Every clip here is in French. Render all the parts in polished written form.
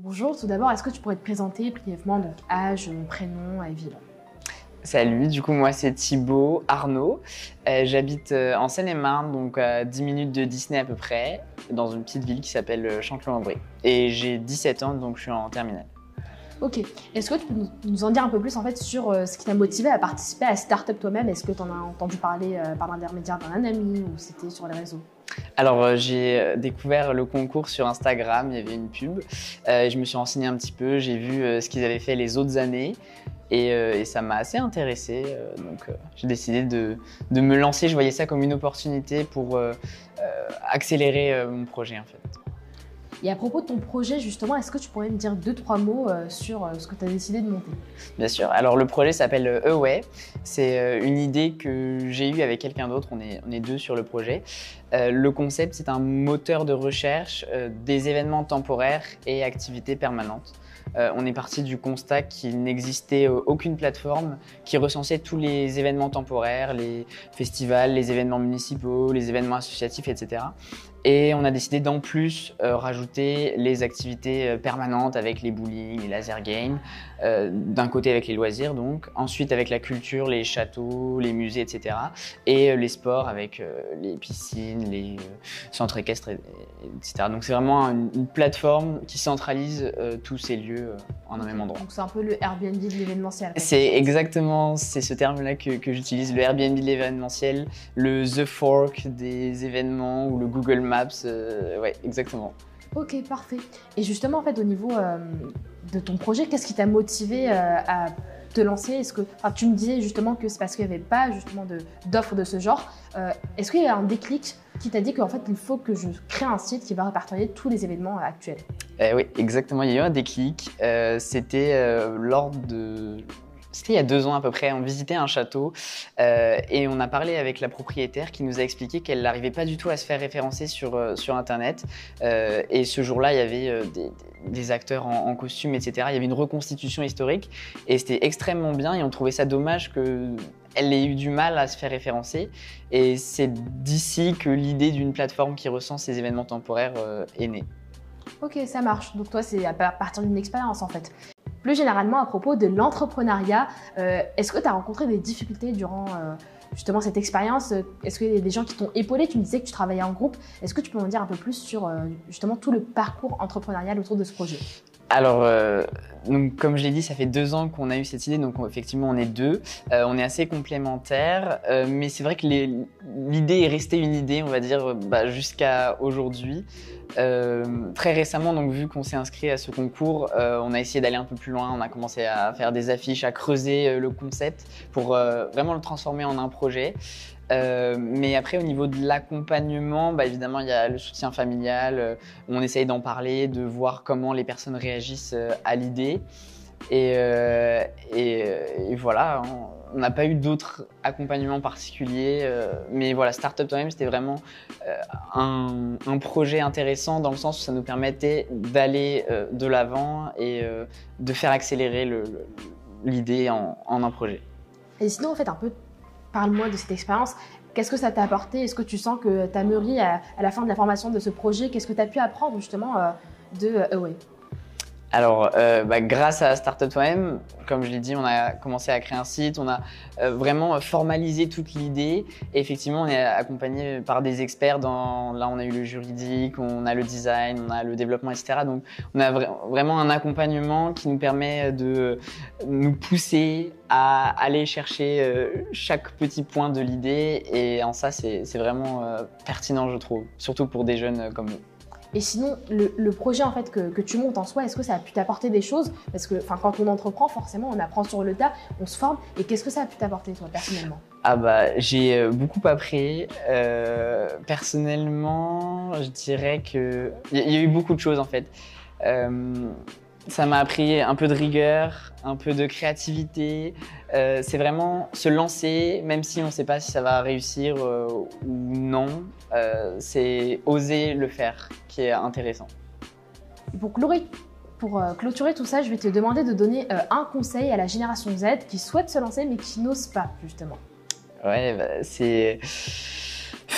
Bonjour, tout d'abord, est-ce que tu pourrais te présenter brièvement, donc âge, prénom et ville? Salut, du coup moi c'est Thibaut Arnaud, j'habite en Seine-et-Marne, donc à 10 minutes de Disney à peu près, dans une petite ville qui s'appelle Champion-en-Brie. Et j'ai 17 ans, donc je suis en terminale. Ok, est-ce que tu peux nous en dire un peu plus en fait sur ce qui t'a motivé à participer à Startup Toi-Même? Est-ce que tu en as entendu parler par l'intermédiaire d'un ami ou c'était sur les réseaux? Alors j'ai découvert le concours sur Instagram, il y avait une pub, je me suis renseigné un petit peu, j'ai vu ce qu'ils avaient fait les autres années. Et ça m'a assez intéressée, donc j'ai décidé de me lancer. Je voyais ça comme une opportunité pour accélérer mon projet en fait. Et à propos de ton projet justement, est-ce que tu pourrais me dire 2-3 mots sur ce que tu as décidé de monter? Bien sûr, alors le projet s'appelle Awae, c'est une idée que j'ai eue avec quelqu'un d'autre, on est deux sur le projet. Le concept c'est un moteur de recherche des événements temporaires et activités permanentes. On est parti du constat qu'il n'existait aucune plateforme qui recensait tous les événements temporaires, les festivals, les événements municipaux, les événements associatifs, etc. Et on a décidé d'en plus rajouter les activités permanentes avec les bowling, les laser games, d'un côté avec les loisirs donc, ensuite avec la culture, les châteaux, les musées, etc. Et les sports avec les piscines, les centres équestres, etc. Donc c'est vraiment une plateforme qui centralise tous ces lieux en un même endroit. Donc c'est un peu le Airbnb de l'événementiel. C'est exactement, c'est ce terme-là que j'utilise, le Airbnb de l'événementiel, le The Fork des événements ou le Google Maps, ouais, exactement. Ok, parfait. Et justement, en fait, au niveau de ton projet, qu'est-ce qui t'a motivé à te lancer? Est-ce que, enfin, tu me disais justement que c'est parce qu'il n'y avait pas justement d'offres de ce genre. Est-ce qu'il y a un déclic qui t'a dit qu'en fait, il faut que je crée un site qui va répertorier tous les événements actuels? Oui, exactement. Il y a eu un déclic. C'était C'était il y a 2 ans à peu près, on visitait un château et on a parlé avec la propriétaire qui nous a expliqué qu'elle n'arrivait pas du tout à se faire référencer sur Internet. Et ce jour-là, il y avait des acteurs en costume, etc. Il y avait une reconstitution historique et c'était extrêmement bien et on trouvait ça dommage qu'elle ait eu du mal à se faire référencer. Et c'est d'ici que l'idée d'une plateforme qui recense ces événements temporaires est née. Ok, ça marche. Donc toi, c'est à partir d'une expérience en fait. Plus généralement, à propos de l'entrepreneuriat, est-ce que tu as rencontré des difficultés durant justement cette expérience? Est-ce qu'il y a des gens qui t'ont épaulé? Tu me disais que tu travaillais en groupe. Est-ce que tu peux m'en dire un peu plus sur justement tout le parcours entrepreneurial autour de ce projet? Alors, donc, comme je l'ai dit, ça fait 2 ans qu'on a eu cette idée, donc effectivement on est 2, on est assez complémentaires, mais c'est vrai que l'idée est restée une idée, on va dire, jusqu'à aujourd'hui. Très récemment, donc vu qu'on s'est inscrit à ce concours, on a essayé d'aller un peu plus loin, on a commencé à faire des affiches, à creuser le concept pour vraiment le transformer en un projet. Mais après au niveau de l'accompagnement, évidemment il y a le soutien familial, on essaye d'en parler, de voir comment les personnes réagissent à l'idée et voilà, on n'a pas eu d'autres accompagnements particuliers, mais voilà, Startup Toi-Même c'était vraiment un projet intéressant dans le sens où ça nous permettait d'aller de l'avant et de faire accélérer l'idée en un projet. Et sinon en fait un peu parle-moi de cette expérience. Qu'est-ce que ça t'a apporté? Est-ce que tu sens que tu as mûri à la fin de la formation de ce projet? Qu'est-ce que tu as pu apprendre justement de Awae? Alors, grâce à Startup Toi-Même, comme je l'ai dit, on a commencé à créer un site, on a vraiment formalisé toute l'idée. Et effectivement, on est accompagné par des experts. Là, on a eu le juridique, on a le design, on a le développement, etc. Donc, on a vraiment un accompagnement qui nous permet de nous pousser à aller chercher chaque petit point de l'idée. Et en ça, c'est vraiment pertinent, je trouve, surtout pour des jeunes comme nous. Et sinon, le projet en fait que tu montes en soi, est-ce que ça a pu t'apporter des choses? Parce que quand on entreprend, forcément, on apprend sur le tas, on se forme. Et qu'est-ce que ça a pu t'apporter, toi, personnellement? J'ai beaucoup appris. Personnellement, je dirais que il y a eu beaucoup de choses, en fait. Ça m'a appris un peu de rigueur, un peu de créativité. C'est vraiment se lancer, même si on ne sait pas si ça va réussir ou non. C'est oser le faire qui est intéressant. Pour clôturer tout ça, je vais te demander de donner un conseil à la génération Z qui souhaite se lancer mais qui n'ose pas, justement. Ouais, c'est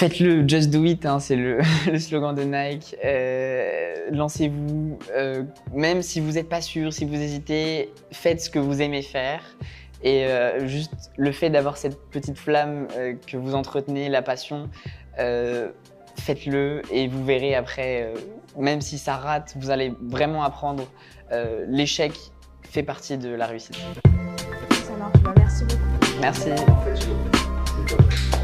Faites-le, just do it, hein, c'est le slogan de Nike. Lancez-vous, même si vous n'êtes pas sûr, si vous hésitez, faites ce que vous aimez faire. Et juste le fait d'avoir cette petite flamme que vous entretenez, la passion, faites-le et vous verrez après, même si ça rate, vous allez vraiment apprendre. L'échec fait partie de la réussite. Ça marche, merci beaucoup. Merci.